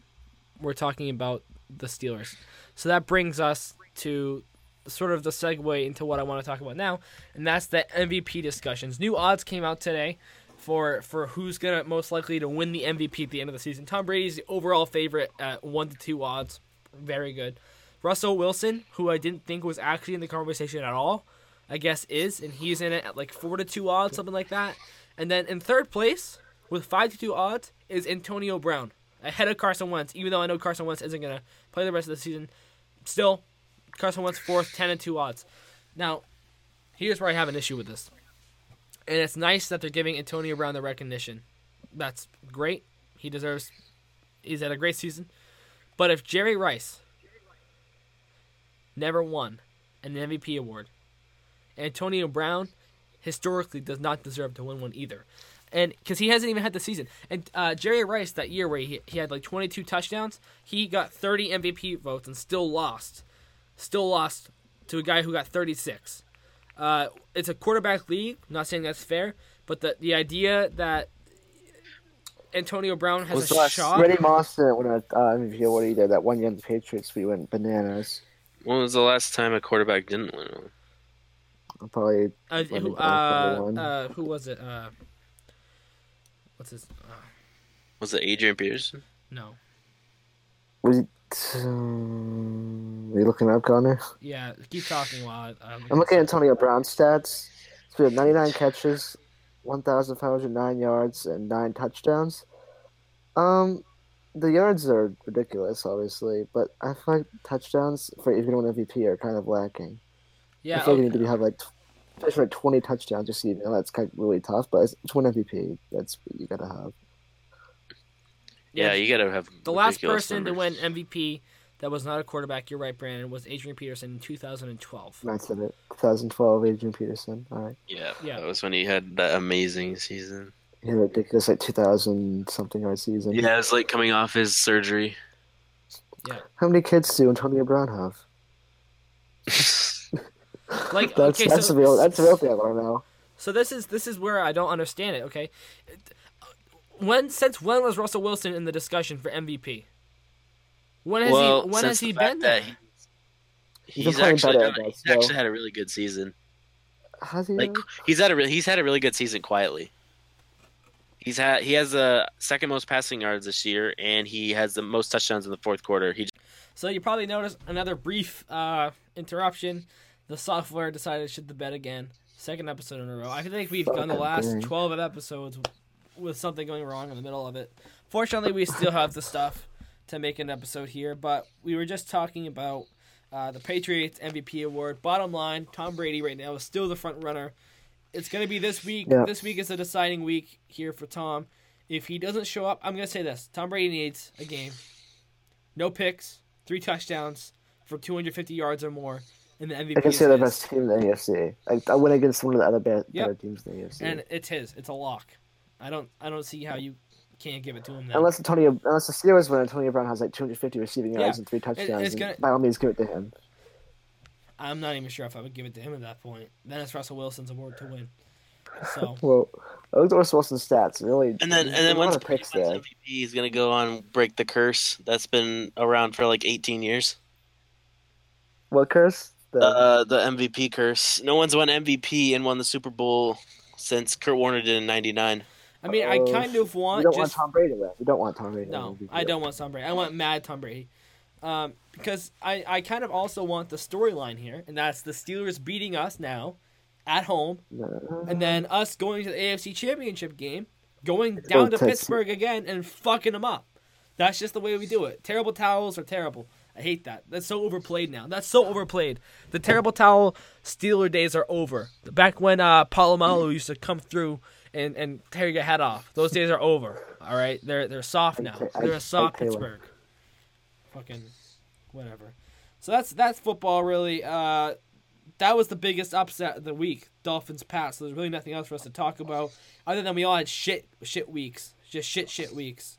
we're talking about the Steelers. So that brings us to sort of the segue into what I want to talk about now, and that's the M V P discussions. New odds came out today for for who's gonna most likely to win the M V P at the end of the season. Tom Brady's the overall favorite at one to two odds. Very good. Russell Wilson, who I didn't think was actually in the conversation at all, I guess is, and he's in it at like four to two odds, something like that. And then in third place, with five to two odds, is Antonio Brown, ahead of Carson Wentz, even though I know Carson Wentz isn't going to play the rest of the season. Still, Carson Wentz fourth, ten to two odds. Now, here's where I have an issue with this. And it's nice that they're giving Antonio Brown the recognition. That's great. He deserves, he's had a great season. But if Jerry Rice never won an M V P award, Antonio Brown historically does not deserve to win one either, and because he hasn't even had the season. And uh, Jerry Rice that year where he, he had like twenty-two touchdowns, he got thirty M V P votes and still lost, still lost to a guy who got thirty-six. Uh, it's a quarterback league. I'm not saying that's fair, but the the idea that Antonio Brown has a shot. Randy Moss didn't win an M V P award either. That one year in the Patriots, we went bananas. When was the last time a quarterback didn't win one? Probably. Uh, who, uh, uh, who was it? Uh, what's his? Uh, was it Adrian Peterson? No. Was it, um, are you looking up, Connor? Yeah, keep talking while I, I'm, I'm looking at Antonio Brown's stats. So we have ninety-nine catches, one thousand five hundred nine yards, and nine touchdowns. Um. The yards are ridiculous, obviously, but I feel like touchdowns for even an M V P are kind of lacking. Yeah, I feel okay. Like you need to have like, especially like twenty touchdowns. Just so you know, that's kind of really tough. But it's, it's one M V P. That's what you gotta have. Yeah, you gotta have the last person numbers. To win M V P that was not a quarterback. You're right, Brandon. Was Adrian Peterson in two thousand twelve? I said it. twenty twelve, Adrian Peterson. All right. Yeah, yeah. That was when he had that amazing season. Yeah, ridiculous, like two thousand something yard season. Yeah, it's like coming off his surgery. Yeah. How many kids do Antonio Brown have? Like that's okay, that's so, real. That's a real thing I want to know. So this is this is where I don't understand it. Okay, when since when was Russell Wilson in the discussion for M V P? When has well, he when has he the been there? He's, he's actually better, done, guess, he's so. actually had a really good season. Has he? Like, he's had a re- he's had a really good season quietly. He's had he has the second most passing yards this year, and he has the most touchdowns in the fourth quarter. He just... So you probably noticed another brief uh, interruption. The software decided to shit the bed again. Second episode in a row. I think we've done the last twelve episodes with something going wrong in the middle of it. Fortunately, we still have the stuff to make an episode here, but we were just talking about uh, the Patriots M V P award. Bottom line, Tom Brady right now is still the front runner. It's going to be this week. Yeah. This week is a deciding week here for Tom. If he doesn't show up, I'm going to say this. Tom Brady needs a game. No picks, three touchdowns for two hundred fifty yards or more in the M V P. I can say the best team in the A F C. I, I went against one of the other bad, yep. better teams in the A F C. And it's his. It's a lock. I don't I don't see how you can't give it to him now. Unless, Antonio, unless the Steelers win, Antonio Brown has like two hundred fifty receiving yards yeah. and three touchdowns. It's gonna, and by all means, give it to him. I'm not even sure if I would give it to him at that point. Then it's Russell Wilson's award to win. So well, those are Russell Wilson's stats, really. And then, and then once, once M V P is going to go on break the curse that's been around for like eighteen years. What curse? The uh, the M V P curse. No one's won M V P and won the Super Bowl since Kurt Warner did in ninety-nine. I mean, Uh-oh. I kind of want. We don't just... want Tom Brady. Left. We don't want Tom Brady. No, to I don't want Tom Brady. I want mad Tom Brady. Um, because I, I kind of also want the storyline here, and that's the Steelers beating us now at home, and then us going to the A F C Championship game, going down to Pittsburgh again, and fucking them up. That's just the way we do it. Terrible towels are terrible. I hate that. That's so overplayed now. That's so overplayed. The terrible towel Steeler days are over. Back when uh, Palomalu used to come through and, and tear your head off, those days are over. All right? They're, they're soft now. They're a soft Pittsburgh. Fucking whatever. So that's that's football, really. Uh, that was the biggest upset of the week, Dolphins Pats. So there's really nothing else for us to talk about other than we all had shit shit weeks, just shit shit weeks.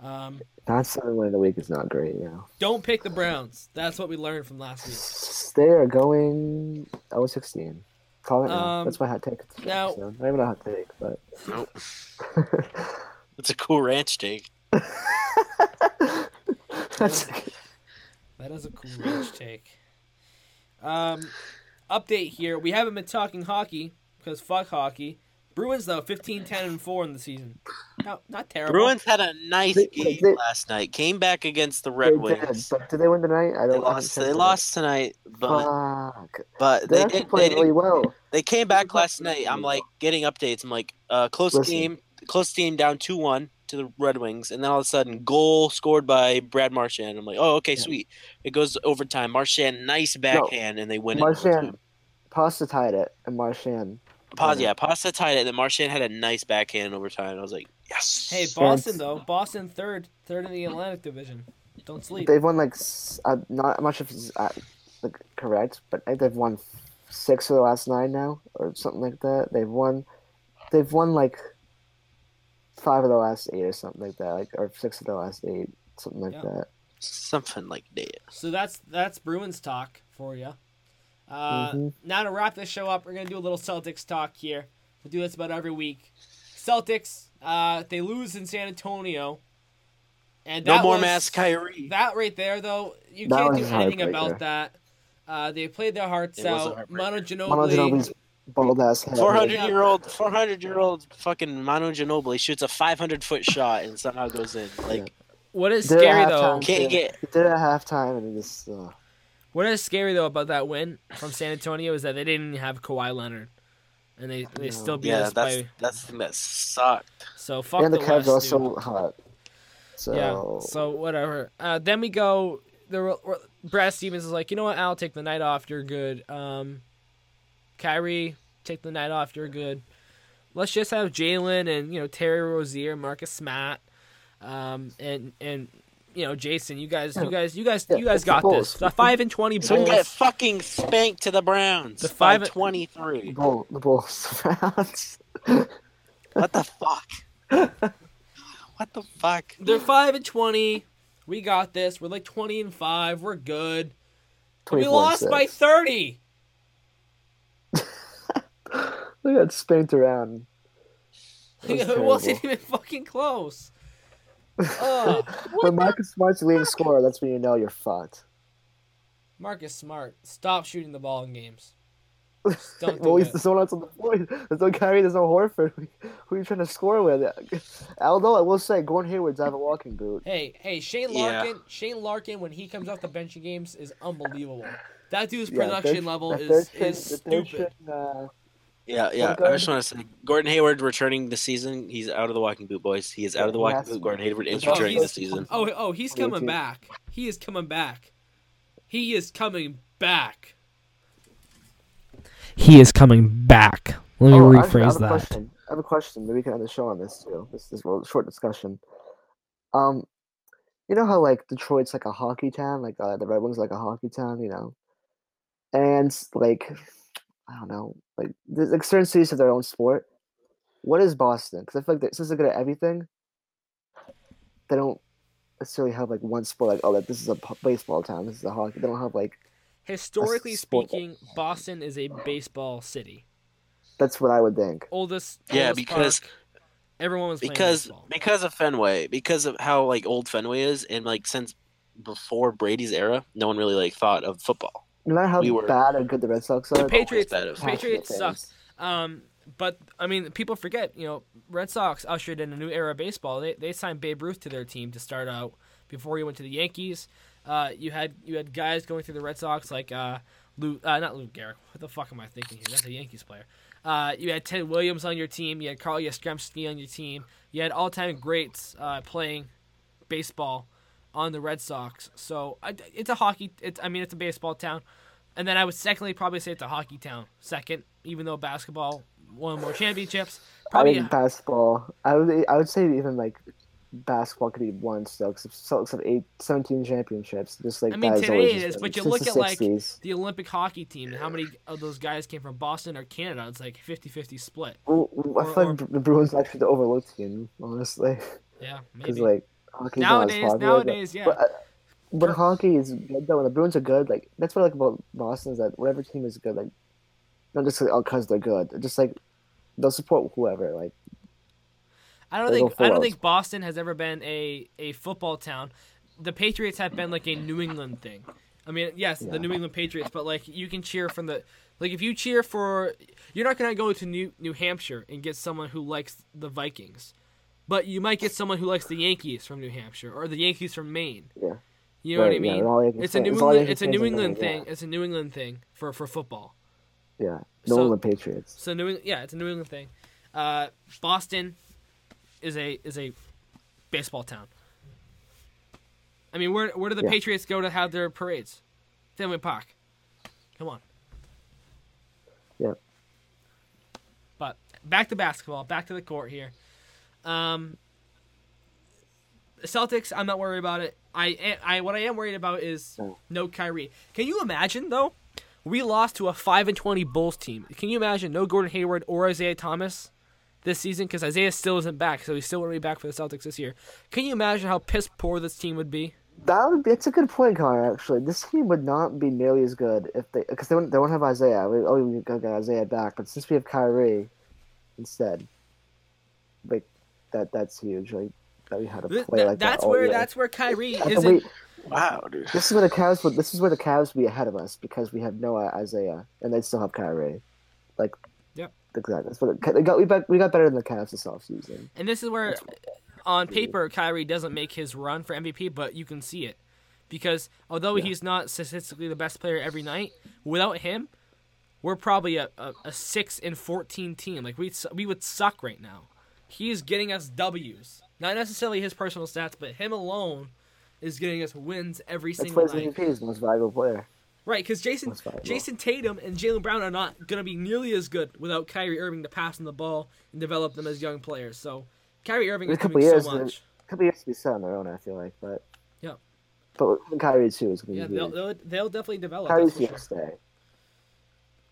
Um, That's certainly the week is not great now. Don't pick the Browns. That's what we learned from last week. They are going oh and sixteen. Call it um, now. That's my hot take. Now, so, not even a hot take, but nope. That's a cool ranch take. That's that is a cool ranch take. Um, update here. We haven't been talking hockey because fuck hockey. Bruins, though, fifteen, ten, and four in the season. No, not terrible. Bruins had a nice they, game they, last night. Came back against the Red Wings. Did, but did they win tonight? I don't they lost, they lost tonight, but, but they, they did play really well. They came back last night. I'm, like, getting updates. I'm, like, uh, close Listen. game, close game down two one to the Red Wings, and then all of a sudden, goal scored by Brad Marchand. I'm like, oh, okay, yeah. Sweet. It goes overtime. Marchand, nice backhand, no, and they win Marchand, it. Marchand, Pasta tied it, and Marchand. Pause, yeah, Pasta tied it. Then Marchand had a nice backhand over time. I was like, yes. Hey, Boston though. Boston third, third in the Atlantic Division. Don't sleep. They've won like uh, not, I'm not sure if it's uh, like, correct, but I think they've won six of the last nine now, or something like that. They've won, they've won like five of the last eight, or something like that, like or six of the last eight, something like yep. that. Something like that. So that's that's Bruins talk for you. Uh, mm-hmm. Now to wrap this show up, we're going to do a little Celtics talk here. We'll do this about every week. Celtics, uh, they lose in San Antonio. And that no more was, mass Kyrie. That right there, though, you that can't do anything about that. Uh, they played their hearts it out. Manu Ginobili. Manu Ginobili's bald-ass head. four hundred-year-old four hundred-year-old fucking Manu Ginobili shoots a five hundred foot shot and somehow goes in. Like, yeah. What is did scary, though? Can't get... He did it at halftime, and it just... Uh... What is scary, though, about that win from San Antonio is that they didn't even have Kawhi Leonard. And they, they still beat yeah, us that's, by... Yeah, that's the thing that sucked. So, fuck and the Cavs. And the Cavs are so hot. So... Yeah, so whatever. Uh, then we go... The, Brad Stevens is like, you know what, Al, take the night off, you're good. Um, Kyrie, take the night off, you're good. Let's just have Jalen and, you know, Terry Rozier, Marcus Smart, um, and... and you know, Jason, you guys, you guys, you guys, yeah, you guys got the this. The five and twenty Bulls. So get fucking spanked to the Browns. The five and twenty-three. The Bulls. The Bulls. Browns. What the fuck? What the fuck? They're five and twenty. We got this. We're like twenty and five. We're good. We lost six. By thirty. They got spanked around. It wasn't even fucking close. Oh, when Marcus Smart's leading scorer, that's when you know you're fucked. Marcus Smart, stop shooting the ball in games. Just don't do well, he's it. The one else on the floor. There's no Kyrie, there's no Horford. Who are you trying to score with? Although I will say, Gordon Hayward's out of a walking boot. Hey, hey, Shane Larkin. Yeah. Shane Larkin, when he comes off the bench in games, is unbelievable. That dude's production yeah, third, level is third, is the stupid. Third, uh, Yeah, yeah. I just want to say, Gordon Hayward returning this season. He's out of the walking boot, boys. He is out of the walking boot. Gordon Hayward is returning this season. Oh, oh, he's coming back. He is coming back. He is coming back. He is coming back. Let me oh, rephrase I have, I have that. Question. I have a question. Maybe we can end the show on this too. This is a short discussion. Um, you know how like Detroit's like a hockey town, like uh, the Red Wings like a hockey town, you know, and like. I don't know, like, there's, like certain cities have their own sport. What is Boston? Because I feel like since they're good at everything, they don't necessarily have like one sport. Like, oh, like, this is a baseball town. This is a hockey. They don't have like. Historically speaking, Boston is a baseball city. That's what I would think. Oldest. Yeah, oldest because park, everyone was playing because baseball. Because of Fenway, because of how like old Fenway is, and like since before Brady's era, no one really like thought of football. No matter how we were, bad or good the Red Sox are, the Patriots, the Patriots suck. Um, but I mean, people forget. You know, Red Sox ushered in a new era of baseball. They they signed Babe Ruth to their team to start out before he went to the Yankees. Uh, you had you had guys going through the Red Sox like uh, Lou, uh not Lou Gehrig. What the fuck am I thinking here? That's a Yankees player. Uh, you had Ted Williams on your team. You had Carl Yastrzemski on your team. You had all time greats uh, playing baseball on the Red Sox. So I, it's a hockey, it's, I mean, it's a baseball town. And then I would secondly probably say it's a hockey town. Second, even though basketball won more championships. Probably I mean, a, basketball. I would I would say even like basketball could be won still, because Celtics have eight, seventeen championships. Just like I mean, today it is, but you look at like the Olympic hockey team and how many of those guys came from Boston or Canada. It's like fifty-fifty split. Well, I feel or, like the Bruins are actually the overlooked team, honestly. Yeah, maybe. Because like hockey's nowadays, not as popular, nowadays, but, yeah. But, uh, but hockey is good though. When the Bruins are good, like that's what I like about Boston is that whatever team is good, like not just like, oh, because they're good, just like they'll support whoever, like. I don't think I don't think Boston has ever been a, a football town. The Patriots have been like a New England thing. I mean, yes, yeah. The New England Patriots, but like you can cheer from the like if you cheer for you're not going to go to New New Hampshire and get someone who likes the Vikings. But you might get someone who likes the Yankees from New Hampshire or the Yankees from Maine. Yeah. You know right, what I mean? Yeah, it's, a New England, it's a New England thing. Yeah. It's a New England thing for, for football. Yeah. New so, England Patriots. So New yeah, it's a New England thing. Uh, Boston is a is a baseball town. I mean, where where do the yeah. Patriots go to have their parades? Fenway Park. Come on. Yeah. But back to basketball, back to the court here. Um, the Celtics, I'm not worried about it. I I what I am worried about is no Kyrie. Can you imagine though? We lost to a five and twenty Bulls team. Can you imagine no Gordon Hayward or Isaiah Thomas this season? Because Isaiah still isn't back, so he's still going to be back for the Celtics this year. Can you imagine how piss poor this team would be? That would be. That's a good point, Connor. Actually, this team would not be nearly as good if they because they won't they won't have Isaiah. We oh we got Isaiah back, but since we have Kyrie instead, like that that's huge. Like that we had to play Th- that, like that's that. Where all that's where Kyrie isn't. Wow, dude. This is where the Cavs would. This is where the Cavs would be ahead of us because we have no Isaiah, and they still have Kyrie. Like, yep, exactly. That's what it, got, we got. We got better than the Cavs this offseason. And this is where, on paper, Kyrie doesn't make his run for M V P, but you can see it because although yeah. he's not statistically the best player every night, without him, we're probably a, a, a six and fourteen team. Like we we would suck right now. He is getting us W's, not necessarily his personal stats, but him alone is getting us wins every That's single night. That's why he's the most valuable player. Right, because Jason Jason Tatum and Jaylen Brown are not going to be nearly as good without Kyrie Irving to pass them the ball and develop them as young players. So Kyrie Irving is doing so much. A couple years to be set on their own, I feel like. But yeah, but Kyrie too is going to be yeah. They'll, they'll they'll definitely develop. Kyrie's here to stay.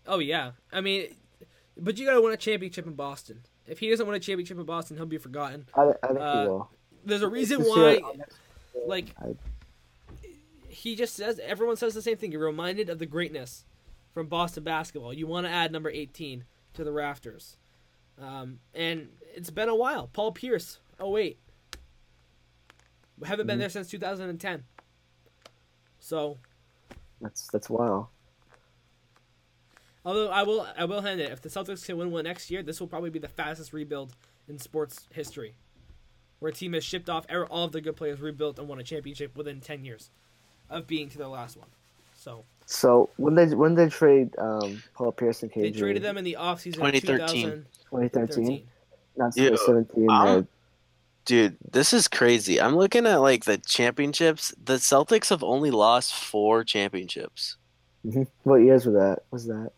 Oh yeah, I mean, but you got to win a championship in Boston. If he doesn't win a championship in Boston, he'll be forgotten. I, I think uh, he will. There's a reason why. Like, he just says, everyone says the same thing. You're reminded of the greatness from Boston basketball. You want to add number eighteen to the rafters. Um, and it's been a while. Paul Pierce, oh, wait. We haven't mm-hmm. been there since two thousand ten. So. That's that's wild. Although, I will, I will hand it. If the Celtics can win one next year, this will probably be the fastest rebuild in sports history, where a team has shipped off all of the good players, rebuilt, and won a championship within ten years of being to their last one. So, so when they when they trade um, Paul Pierce and K G, they traded them in the offseason in twenty thirteen. Not twenty seventeen. Um, dude, this is crazy. I'm looking at like the championships. The Celtics have only lost four championships. Mm-hmm. What years were that? Was that?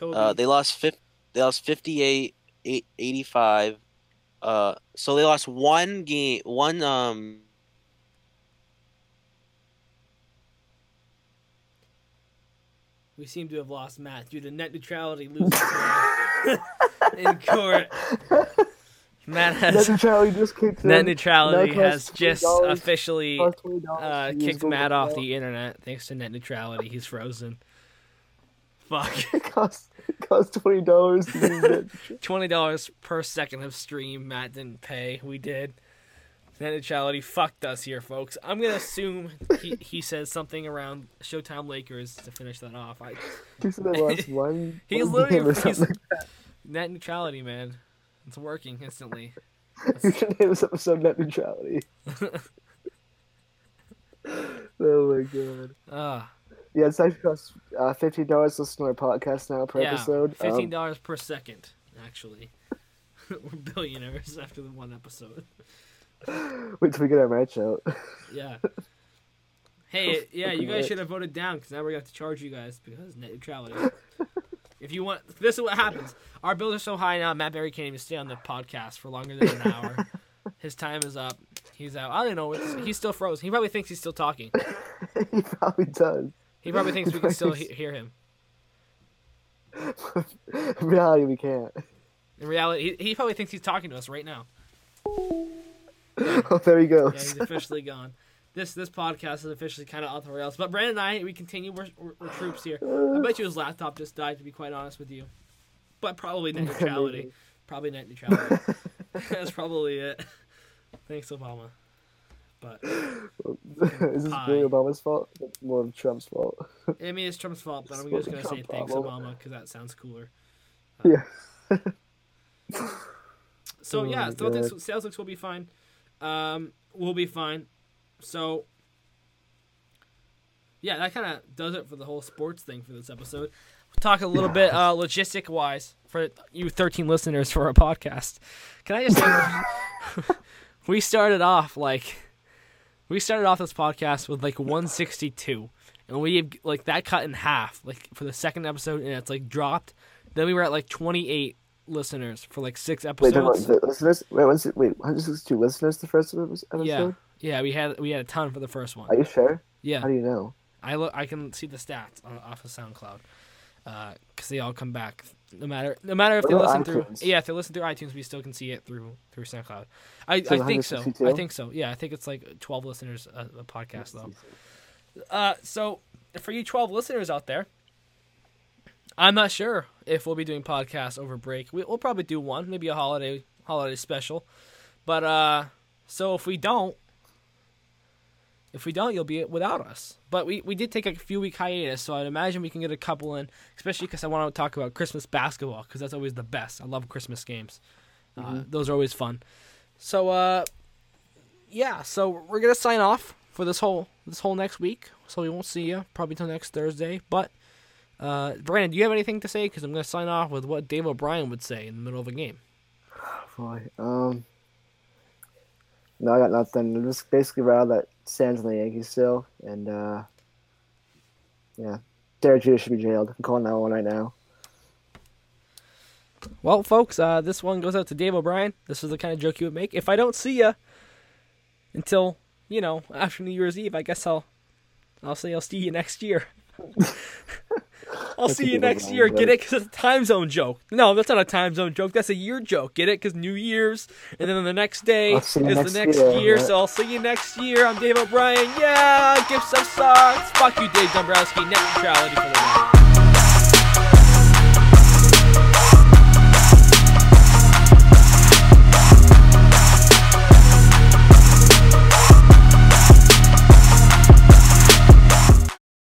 Uh, they lost fifty. They lost fifty-eight, eight, eighty-five. Uh, so they lost one game, one, um, we seem to have lost Matt due to net neutrality losing in court. Matt has, net neutrality just kicked net neutrality has just officially, uh, kicked Matt off the internet. Thanks to net neutrality. He's frozen. Fuck. It costs, it costs twenty dollars. twenty dollars per second of stream. Matt didn't pay. We did. Net neutrality fucked us here, folks. I'm going to assume he, he says something around Showtime Lakers to finish that off. I, he said I lost one. He's one literally. He's, like net neutrality, man. It's working instantly. You should name this episode Net Neutrality. Oh my god. Ah. Uh. Yeah, it's actually costs uh, fifteen dollars to listen to our podcast now per yeah, episode. Fifteen dollars um, per second, actually. We're billionaires after the one episode. Wait till we get our merch out. Yeah. Hey, yeah, you guys should have voted down because now we're gonna have to charge you guys because net neutrality. If you want, this is what happens. Our bills are so high now. Matt Barry can't even stay on the podcast for longer than an hour. His time is up. He's out. I don't know. It's, he's still frozen. He probably thinks he's still talking. He probably does. He probably thinks we can still he- hear him. In reality, we can't. In reality, he, he probably thinks he's talking to us right now. Oh, there he goes. Yeah, he's officially gone. This this podcast is officially kind of off the rails. But Brandon and I, we continue. We're, we're, we're troops here. I bet you his laptop just died, to be quite honest with you. But probably net neutrality. probably net neutrality. That's probably it. Thanks, Obama. But is this really Obama's fault? It's more of Trump's fault. I mean, it's Trump's fault, but it's I'm just going to say thanks, Obama, because that sounds cooler. Uh, yeah. so, oh yeah, so this, sales looks will be fine. Um, we'll be fine. So, yeah, that kind of does it for the whole sports thing for this episode. We'll talk a little yeah. bit uh, logistic-wise for you thirteen listeners for our podcast. Can I just say we started off like we started off this podcast with like one sixty-two, and we like that cut in half like for the second episode, and it's like dropped. Then we were at like twenty-eight listeners for like six episodes. Wait, listeners? Wait, wait, one sixty-two listeners the first episode? Yeah, yeah, we had we had a ton for the first one. Are you sure? Yeah. How do you know? I look, I can see the stats on, off of SoundCloud because uh, they all come back. No matter, no matter if what they listen iTunes? through, yeah, if they listen through iTunes, we still can see it through through SoundCloud. I, so I think so. I think so. Yeah, I think it's like twelve listeners a, a podcast though. Uh, so for you twelve listeners out there, I'm not sure if we'll be doing podcasts over break. We, we'll probably do one, maybe a holiday holiday special. But uh, so if we don't, if we don't, you'll be without us. But we, we did take a few week hiatus, so I'd imagine we can get a couple in, especially because I want to talk about Christmas basketball because that's always the best. I love Christmas games. Mm-hmm. Uh, those are always fun. So, uh, yeah, so we're going to sign off for this whole this whole next week, so we won't see you probably till next Thursday. But, uh, Brandon, do you have anything to say? Because I'm going to sign off with what Dave O'Brien would say in the middle of a game. Oh, boy. Um, no, I got nothing. I'm just basically right out that Sands on the Yankees still, and uh, yeah, Derek Jeter should be jailed. I'm calling that one right now. Well, folks, uh, this one goes out to Dave O'Brien. This is the kind of joke you would make. If I don't see ya until, you know, after New Year's Eve, I guess I'll I'll say I'll see you next year. I'll that's see you next year. Joke. Get it? Because it's a time zone joke. No, that's not a time zone joke. That's a year joke. Get it? Because New Year's, and then the next day is next the next year. year so I'll see you next year. I'm Dave O'Brien. Yeah, give some socks. Fuck you, Dave Dombrowski. Net neutrality for the win.